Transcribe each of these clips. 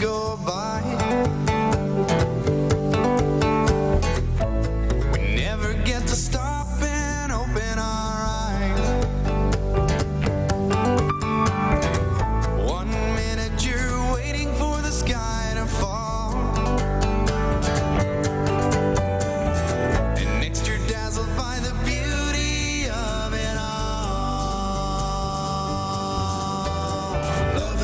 Go by. We never get to stop and open our eyes. 1 minute you're waiting for the sky to fall, and next you're dazzled by the beauty of it all. Lovers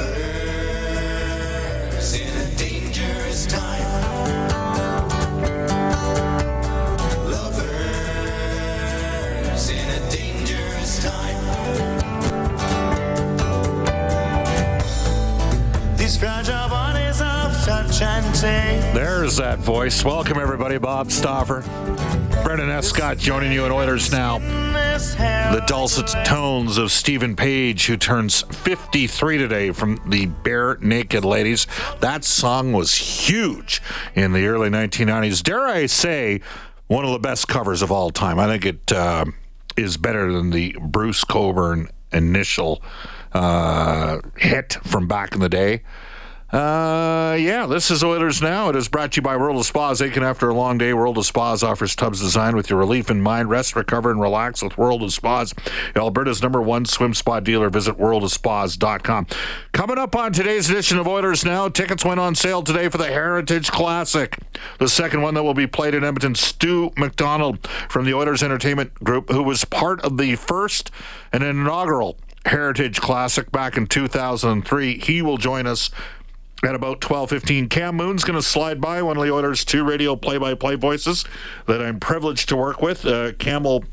in a dangerous time. Lovers in a dangerous time. These fragile bodies of touch and taste. There's that voice. Welcome, everybody. Bob Stauffer, Brennan Escott joining you in Oilers Now. The dulcet tones of Stephen Page, who turns 53 today from the Bare Naked Ladies. That song was huge in the early 1990s. Dare I say, one of the best covers of all time. I think it is better than the Bruce Coburn initial hit from back in the day. This is Oilers Now. It is brought to you by World of Spas. Aching after a long day, World of Spas offers tubs designed with your relief in mind. Rest, recover, and relax with World of Spas, Alberta's #1 swim spa dealer. Visit worldofspas.com. Coming up on today's edition of Oilers Now, tickets went on sale today for the Heritage Classic, the second one that will be played in Edmonton. Stu McDonald from the Oilers Entertainment Group, who was part of the first and inaugural Heritage Classic back in 2003. He will join us at about 12:15. Cam Moon's going to slide by, one of the Oilers' two radio play-by-play voices that I'm privileged to work with. Cam will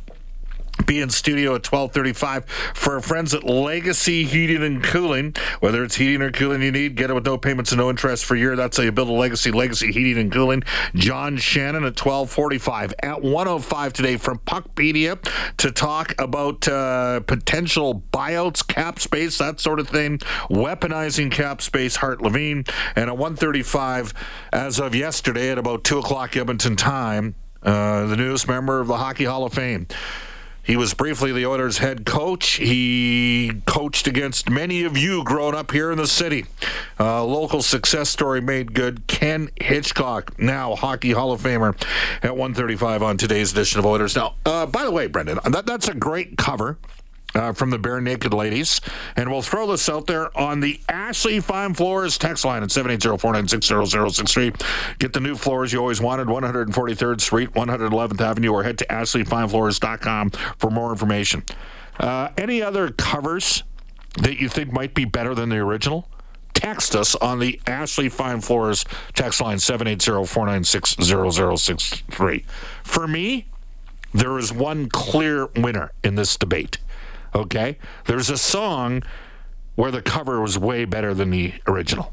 be in studio at 12:35 for our friends at Legacy Heating and Cooling. Whether it's heating or cooling you need, get it with no payments and no interest for a year. That's how you build a legacy. Legacy Heating and Cooling. John Shannon at 12:45. At 1:05 today from Puck Media to talk about potential buyouts, cap space, that sort of thing, weaponizing cap space, Hart Levine. And at 1:35, as of yesterday at about 2 o'clock Edmonton time, the newest member of the Hockey Hall of Fame. He was briefly the Oilers' head coach. He coached against many of you growing up here in the city. Local success story made good. Ken Hitchcock, now Hockey Hall of Famer, at 1:35 on today's edition of Oilers Now. By the way, Brendan, that's a great cover from the Bare Naked Ladies. And we'll throw this out there on the Ashley Fine Floors text line at 780-496-0063. Get the new floors you always wanted, 143rd Street, 111th Avenue, or head to ashleyfinefloors.com for more information. Any other covers that you think might be better than the original? Text us on the Ashley Fine Floors text line, 780-496-0063. For me, there is one clear winner in this debate. Okay, there's a song where the cover was way better than the original.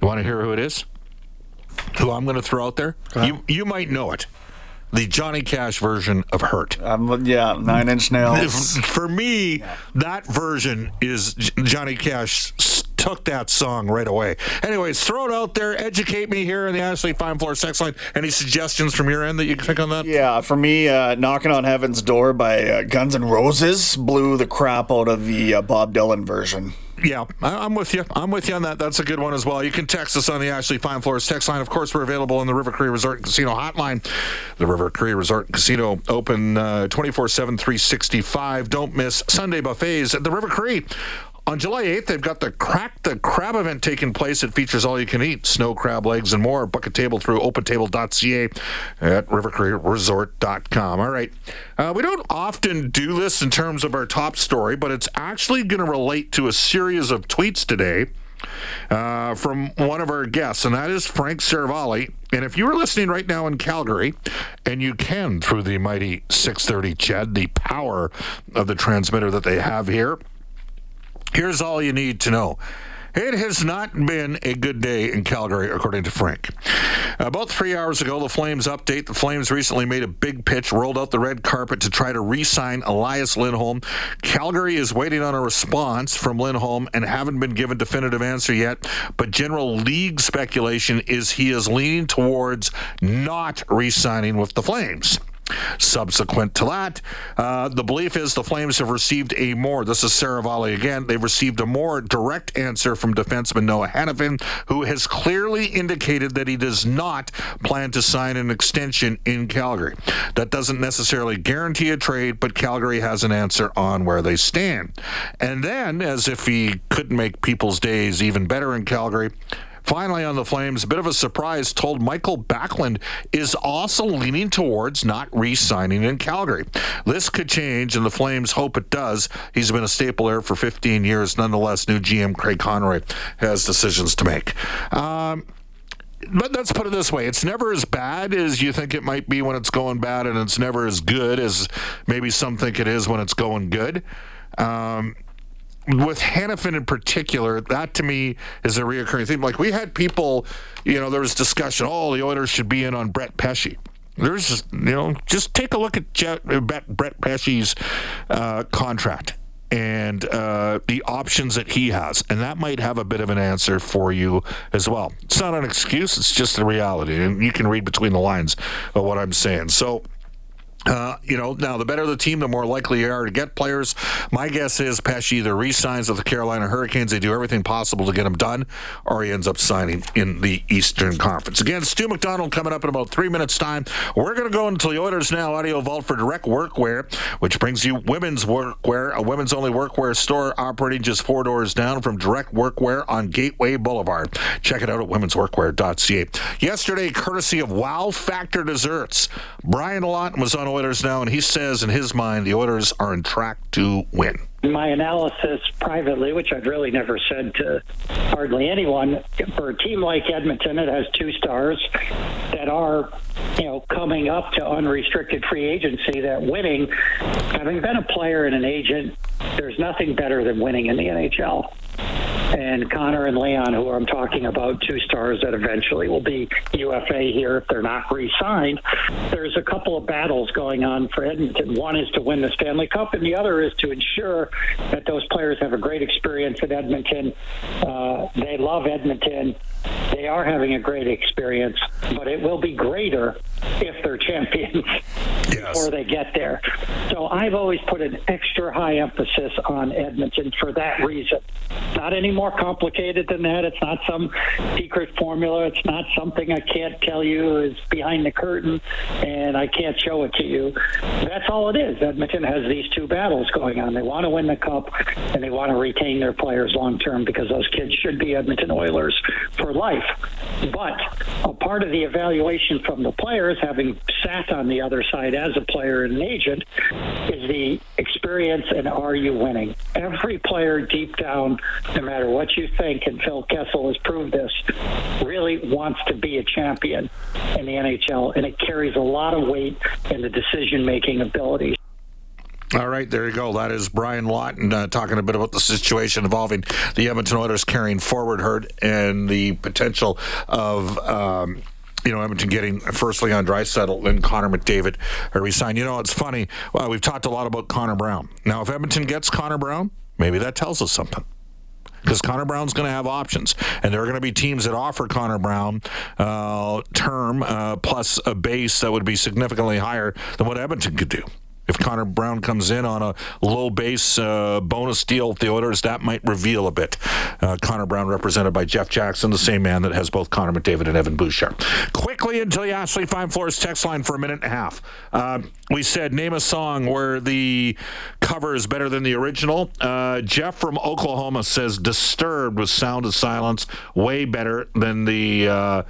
You want to hear who it is? Who I'm going to throw out there? You might know it. The Johnny Cash version of Hurt. Nine Inch Nails. For me, that version is Johnny Cash took that song right away. Anyways, throw it out there. Educate me here in the Ashley Fine Floor sex line. Any suggestions from your end that you can pick on that? Yeah, for me, Knocking on Heaven's Door by Guns N' Roses blew the crap out of the Bob Dylan version. Yeah, I'm with you. I'm with you on that. That's a good one as well. You can text us on the Ashley Fine Floors text line. Of course, we're available on the River Cree Resort and Casino hotline. The River Cree Resort and Casino open 24/7, 365. Don't miss Sunday buffets at the River Cree. On July 8th, they've got the Crack the Crab event taking place. It features all you can eat, snow crab legs and more. Book a table through opentable.ca at rivercreeresort.com. All right. We don't often do this in terms of our top story, but it's actually going to relate to a series of tweets today from one of our guests, and that is Frank Seravalli. And if you were listening right now in Calgary, and you can through the mighty 630 CHED, the power of the transmitter that they have here, here's all you need to know. It has not been a good day in Calgary, according to Frank. About 3 hours ago, the Flames update. The Flames recently made a big pitch, rolled out the red carpet to try to re-sign Elias Lindholm. Calgary is waiting on a response from Lindholm and haven't been given a definitive answer yet, but general league speculation is he is leaning towards not re-signing with the Flames. Subsequent to that, the belief is the Flames have received a more, this is Seravalli again, they've received a more direct answer from defenseman Noah Hanifin, who has clearly indicated that he does not plan to sign an extension in Calgary. That doesn't necessarily guarantee a trade, but Calgary has an answer on where they stand. And then, as if he couldn't make people's days even better in Calgary, finally, on the Flames, a bit of a surprise told Michael Backlund is also leaning towards not re-signing in Calgary. This could change, and the Flames hope it does. He's been a staple there for 15 years. Nonetheless, new GM Craig Conroy has decisions to make. But let's put it this way. It's never as bad as you think it might be when it's going bad, and it's never as good as maybe some think it is when it's going good. With Hanifin in particular, that to me is a reoccurring theme. Like, we had people, there was discussion, the Oilers should be in on Brett Pesci. There's, just take a look at Brett Pesci's contract and the options that he has. And that might have a bit of an answer for you as well. It's not an excuse. It's just the reality. And you can read between the lines of what I'm saying. So, now the better the team, the more likely you are to get players. My guess is Pesci either re-signs with the Carolina Hurricanes, they do everything possible to get him done, or he ends up signing in the Eastern Conference. Again, Stu McDonald coming up in about 3 minutes' time. We're going to go into the Oilers Now Audio Vault for Direct Workwear, which brings you women's workwear, a women's-only workwear store operating just 4 doors down from Direct Workwear on Gateway Boulevard. Check it out at womensworkwear.ca. Yesterday, courtesy of Wow Factor Desserts, Brian Lawton was on Oilers Now, and he says in his mind the Oilers are on track to win. My analysis privately, which I've really never said to hardly anyone, for a team like Edmonton, it has 2 stars that are, coming up to unrestricted free agency, that winning, having been a player and an agent, there's nothing better than winning in the NHL. And Connor and Leon, who I'm talking about, 2 stars that eventually will be UFA here if they're not re-signed. There's a couple of battles going on for Edmonton. One is to win the Stanley Cup, and the other is to ensure that those players have a great experience at Edmonton. They love Edmonton. They are having a great experience, but it will be greater if they're champions before they get there. So I've always put an extra high emphasis on Edmonton for that reason. Not any more complicated than that. It's not some secret formula. It's not something I can't tell you is behind the curtain and I can't show it to you. That's all it is. Edmonton has these 2 battles going on. They want to win the Cup and they want to retain their players long term, because those kids should be Edmonton Oilers for life. But a part of the evaluation from the players, having sat on the other side as a player and an agent, is the experience and are you winning? Every player deep down, no matter what you think, and Phil Kessel has proved this, really wants to be a champion in the NHL, and it carries a lot of weight in the decision-making ability. All right, there you go. That is Brian Lawton talking a bit about the situation involving the Edmonton Oilers carrying forward hurt and the potential of Edmonton getting, firstly, on Draisaitl and Connor McDavid re-signed. It's funny. Well, we've talked a lot about Connor Brown. Now, if Edmonton gets Connor Brown, maybe that tells us something, because Connor Brown's going to have options, and there are going to be teams that offer Connor Brown term plus a base that would be significantly higher than what Edmonton could do. If Connor Brown comes in on a low base bonus deal with the Oilers, that might reveal a bit. Connor Brown represented by Jeff Jackson, the same man that has both Connor McDavid and Evan Bouchard. Quickly into the Ashley Fine Floors text line for a minute and a half. We said name a song where the cover is better than the original. Jeff from Oklahoma says Disturbed with Sound of Silence, way better than the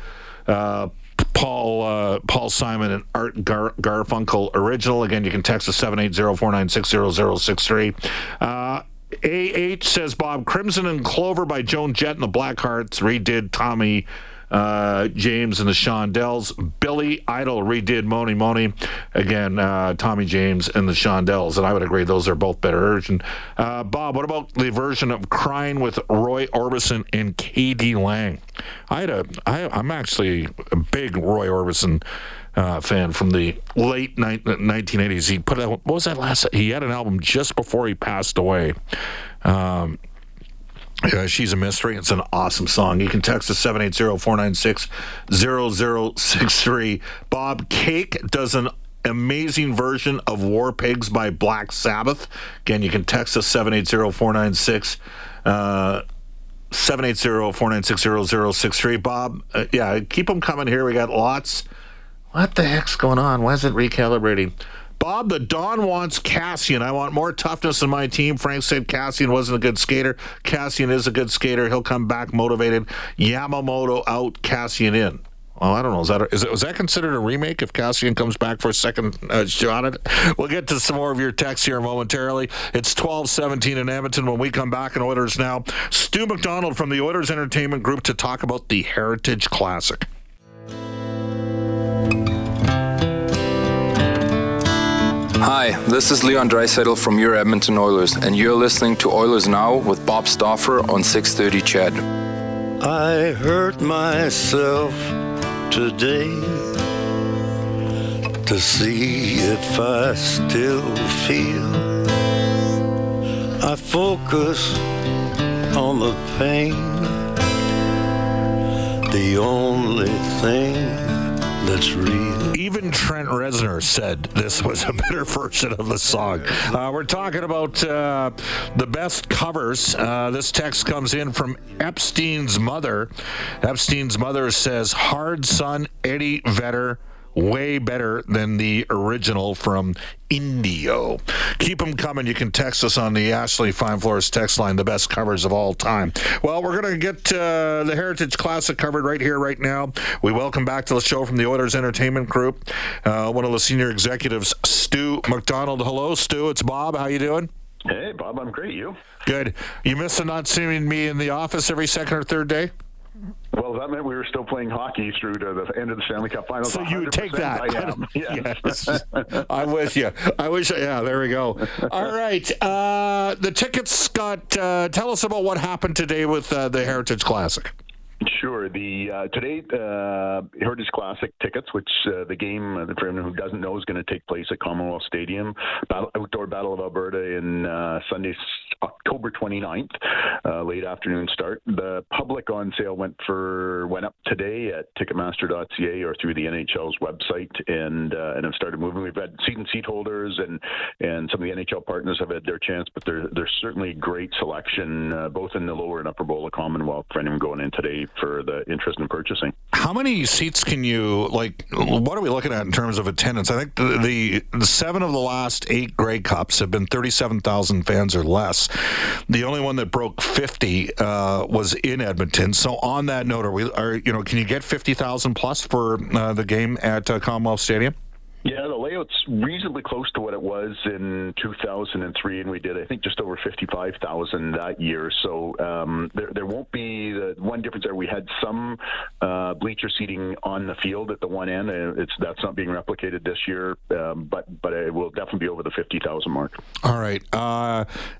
Paul Simon and Art Garfunkel original. Again, you can text us 780-496-0063. A.H. says Bob Crimson and Clover by Joan Jett and the Blackhearts redid Tommy James and the Shondells. Billy Idol redid Money Money. Again, Tommy James and the Shondells. And I would agree those are both better versions. Bob, what about the version of Crying with Roy Orbison and K.D. Lang? I'm actually a big Roy Orbison fan from the late 1980s. He put out, what was that last? He had an album just before he passed away. She's a Mystery. It's an awesome song. You can text us 780-496-0063. Bob, Cake does an amazing version of War Pigs by Black Sabbath. Again, you can text us 780-496-0063. Bob, keep them coming here. We got lots. What the heck's going on? Why is it recalibrating? Bob, the Don wants Cassian. I want more toughness in my team. Frank said Cassian wasn't a good skater. Cassian is a good skater. He'll come back motivated. Yamamoto out, Cassian in. Well, I don't know. Was that considered a remake if Cassian comes back for a second shot at it? We'll get to some more of your texts here momentarily. It's 12:17 in Edmonton when we come back in Oilers Now. Stu McDonald from the Oilers Entertainment Group to talk about the Heritage Classic. Hi, this is Leon Draisaitl from your Edmonton Oilers, and you're listening to Oilers Now with Bob Stauffer on 630 CHED. I hurt myself today to see if I still feel. I focus on the pain, the only thing that's real. Even Trent Reznor said this was a better version of the song. We're talking about the best covers. This text comes in from Epstein's mother. Epstein's mother says, Hard Son, Eddie Vedder, way better than the original from Indio. Keep them coming. You can text us on the Ashley Fine Floors text line, the best covers of all time. Well, we're going to get the Heritage Classic covered right here, right now. We welcome back to the show from the Oilers Entertainment Group, one of the senior executives, Stu McDonald. Hello, Stu. It's Bob. How you doing? Hey, Bob. I'm great. You? Good. You missing not seeing me in the office every second or third day? Well, that meant we were still playing hockey through to the end of the Stanley Cup Finals. So you would take that. I am. Yes. I'm with you. There we go. All right. The tickets, Scott, tell us about what happened today with the Heritage Classic. Sure. Today, Heritage Classic tickets, which the game, for anyone who doesn't know, is going to take place at Commonwealth Stadium, Outdoor Battle of Alberta in Sunday, October 29th, late afternoon start. The public on sale went up today at Ticketmaster.ca or through the NHL's website, and have started moving. We've had seat holders and some of the NHL partners have had their chance, but there's certainly a great selection both in the lower and upper bowl of Commonwealth for anyone going in today for the interest in purchasing. How many seats can you, what are we looking at in terms of attendance? I think the 7 of the last 8 Grey Cups have been 37,000 fans or less. The only one that broke 50 was in Edmonton. So on that note, can you get 50,000 plus for the game at Commonwealth Stadium? Yeah, the layout's reasonably close to what it was in 2003, and we did, I think, just over 55,000 that year. So there won't be the one difference there. We had some bleacher seating on the field at the one end. That's not being replicated this year, but it will definitely be over the 50,000 mark. All right.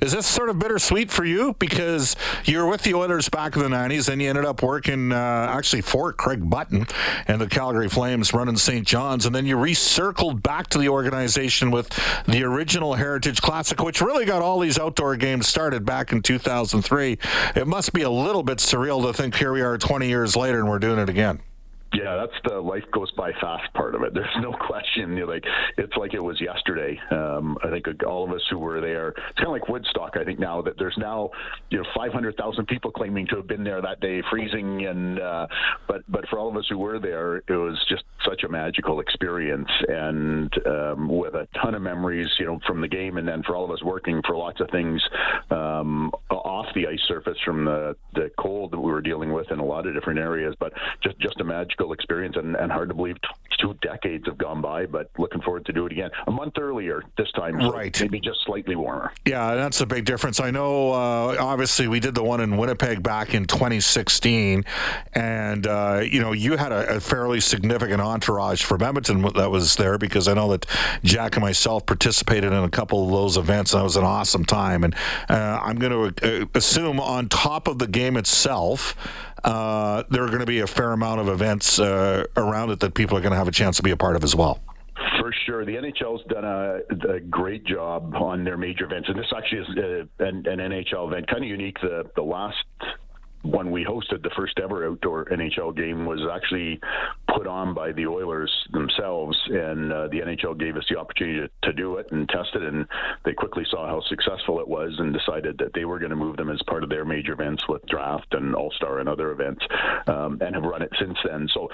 Is this sort of bittersweet for you? Because you were with the Oilers back in the 90s, and you ended up working actually for Craig Button and the Calgary Flames running St. John's, and then you circled back to the organization with the original Heritage Classic, which really got all these outdoor games started back in 2003. It must be a little bit surreal to think here we are 20 years later and we're doing it again. Yeah, that's the life goes by fast part of it. There's no question. It's like it was yesterday. I think all of us who were there, it's kind of like Woodstock, I think, now that there's now 500,000 people claiming to have been there that day, freezing. And but for all of us who were there, it was just such a magical experience, and with a ton of memories, from the game, and then for all of us working for lots of things off the ice surface from the cold that we were dealing with in a lot of different areas. But just a magical experience, and hard to believe 2 decades have gone by, but looking forward to do it again a month earlier this time. Right. Maybe just slightly warmer. Yeah, that's a big difference. I know, obviously, we did the one in Winnipeg back in 2016, and, you know, you had a fairly significant entourage from Edmonton that was there, because I know that Jack and myself participated in a couple of those events, and that was an awesome time. And I'm going to assume on top of the game itself, there are going to be a fair amount of events around it that people are going to have a chance to be a part of as well. For sure. The NHL's done a great job on their major events, and this actually is an NHL event, kind of unique. The last one we hosted, the first ever outdoor NHL game, was actually put on by the Oilers themselves, and the NHL gave us the opportunity to do it and test it, and they quickly saw how successful it was and decided that they were going to move them as part of their major events with draft and All-Star and other events, and have run it since then. So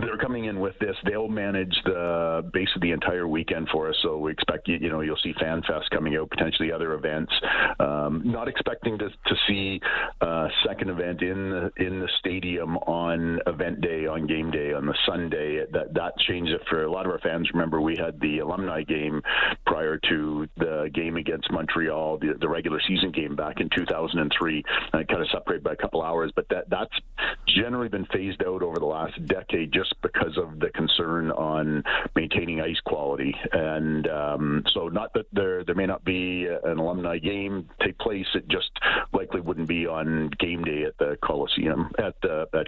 they're coming in with this. They'll manage the base of the entire weekend for us, so we expect, you know, you'll see Fan Fest coming out, potentially other events. Not expecting to see a second event in the stadium on event day, on game day, on the Sunday. That changed it for a lot of our fans. Remember, we had the alumni game prior to the game against Montreal, the regular season game back in 2003, and it kind of separated by a couple hours, but that's generally been phased out over the last decade, just because of the concern on maintaining ice quality. And so not that there may not be an alumni game take place, it just likely wouldn't be on game day at the Coliseum, at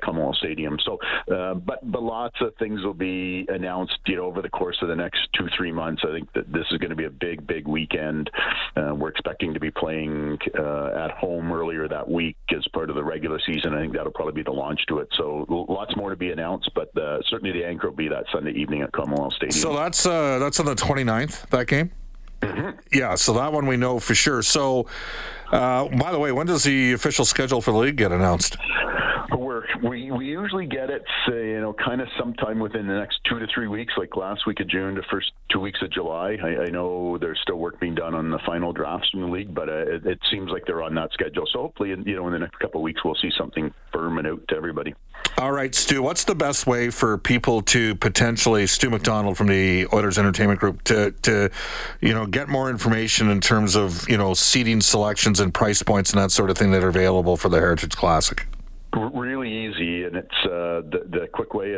Commonwealth Stadium. So, but lots of things will be announced, you know, over the course of the next 2-3 months. I think that this is going to be a big, big weekend. We're expecting to be playing at home earlier that week as part of the regular season. I think that'll probably be the launch to it. So lots more to be announced, but certainly the anchor will be that Sunday evening at Commonwealth Stadium. So that's on the 29th, that game? Mm-hmm. Yeah, so that one we know for sure. So, by the way, when does the official schedule for the league get announced? We usually get it, kind of sometime within the next 2 to 3 weeks, like last week of June to first 2 weeks of July. I know there's still work being done on the final drafts in the league, but it seems like they're on that schedule. So hopefully, in the next couple of weeks, we'll see something firm and out to everybody. All right, Stu, what's the best way for people to potentially, Stu McDonald from the Oilers Entertainment Group, to get more information in terms of, seating selections and price points and that sort of thing that are available for the Heritage Classic? Really easy, and it's the quick way.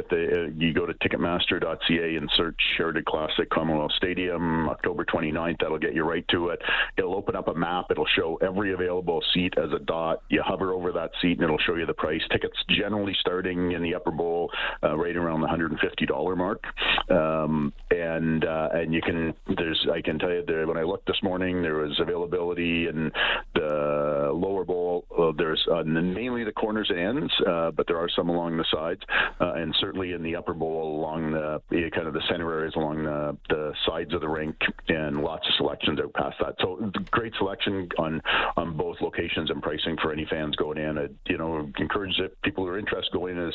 You go to Ticketmaster.ca and search Heritage Classic Commonwealth Stadium, October 29th. That'll get you right to it. It'll open up a map. It'll show every available seat as a dot. You hover over that seat, and it'll show you the price. Tickets generally starting in the upper bowl, right around the $150 mark. And you can, I can tell you, when I looked this morning, there was availability in the lower bowl. There's mainly the corners and ends, but there are some along the sides, and certainly in the upper bowl along the kind of the center areas along the sides of the rink, and lots of selections out past that. So great selection on both locations and pricing for any fans going in. I, encourage people who are interested go in as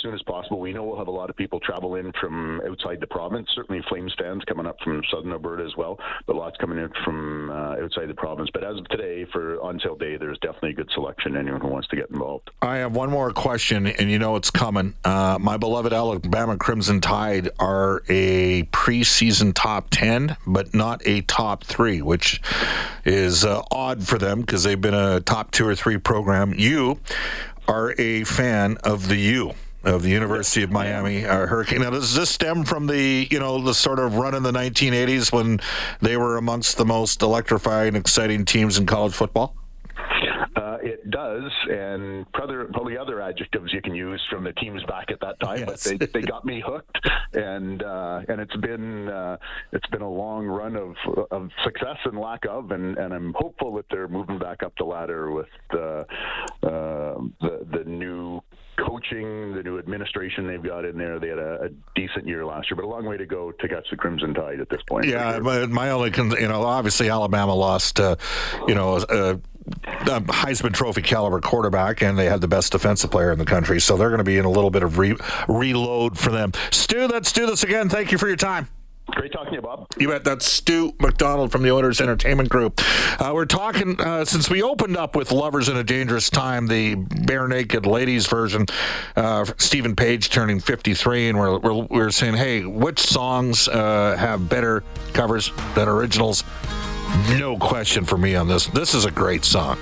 soon as possible. We know we'll have a lot of people travel in from outside the province, certainly Flames fans coming up from southern Alberta as well, but lots coming in from outside the province. But as of today, for on sale day, there's definitely a good selection, anyone who wants to get involved. I have one more question, and it's coming. My beloved Alabama Crimson Tide are a preseason top 10, but not a top 3, which is odd for them because they've been a top 2 or 3 program. You are a fan of the U. of the University of Miami Hurricane. Now, does this stem from the sort of run in the 1980s when they were amongst the most electrifying, exciting teams in college football? It does, and probably other adjectives you can use from the teams back at that time. Yes. But they got me hooked, and it's been a long run of success and lack of, and I'm hopeful that they're moving back up the ladder with the new coaching, the new administration they've got in there. They had a decent year last year, but a long way to go to catch the Crimson Tide at this point. Yeah, my only, obviously Alabama lost, a Heisman Trophy caliber quarterback, and they had the best defensive player in the country, so they're going to be in a little bit of reload for them. Stu, let's do this again. Thank you for your time. Great talking to you, Bob. You bet. That's Stu McDonald from the Oilers Entertainment Group. We're talking, since we opened up with Lovers in a Dangerous Time, the Bare Naked Ladies version, Stephen Page turning 53, and we're saying, hey, which songs have better covers than originals? No question for me on this. This is a great song.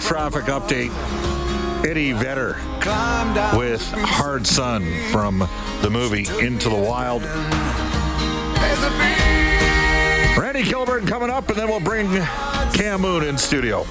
Traffic update. Eddie Vedder with Hard Sun from the movie Into the Wild. Randy Kilburn coming up, and then we'll bring Cam Moon in studio.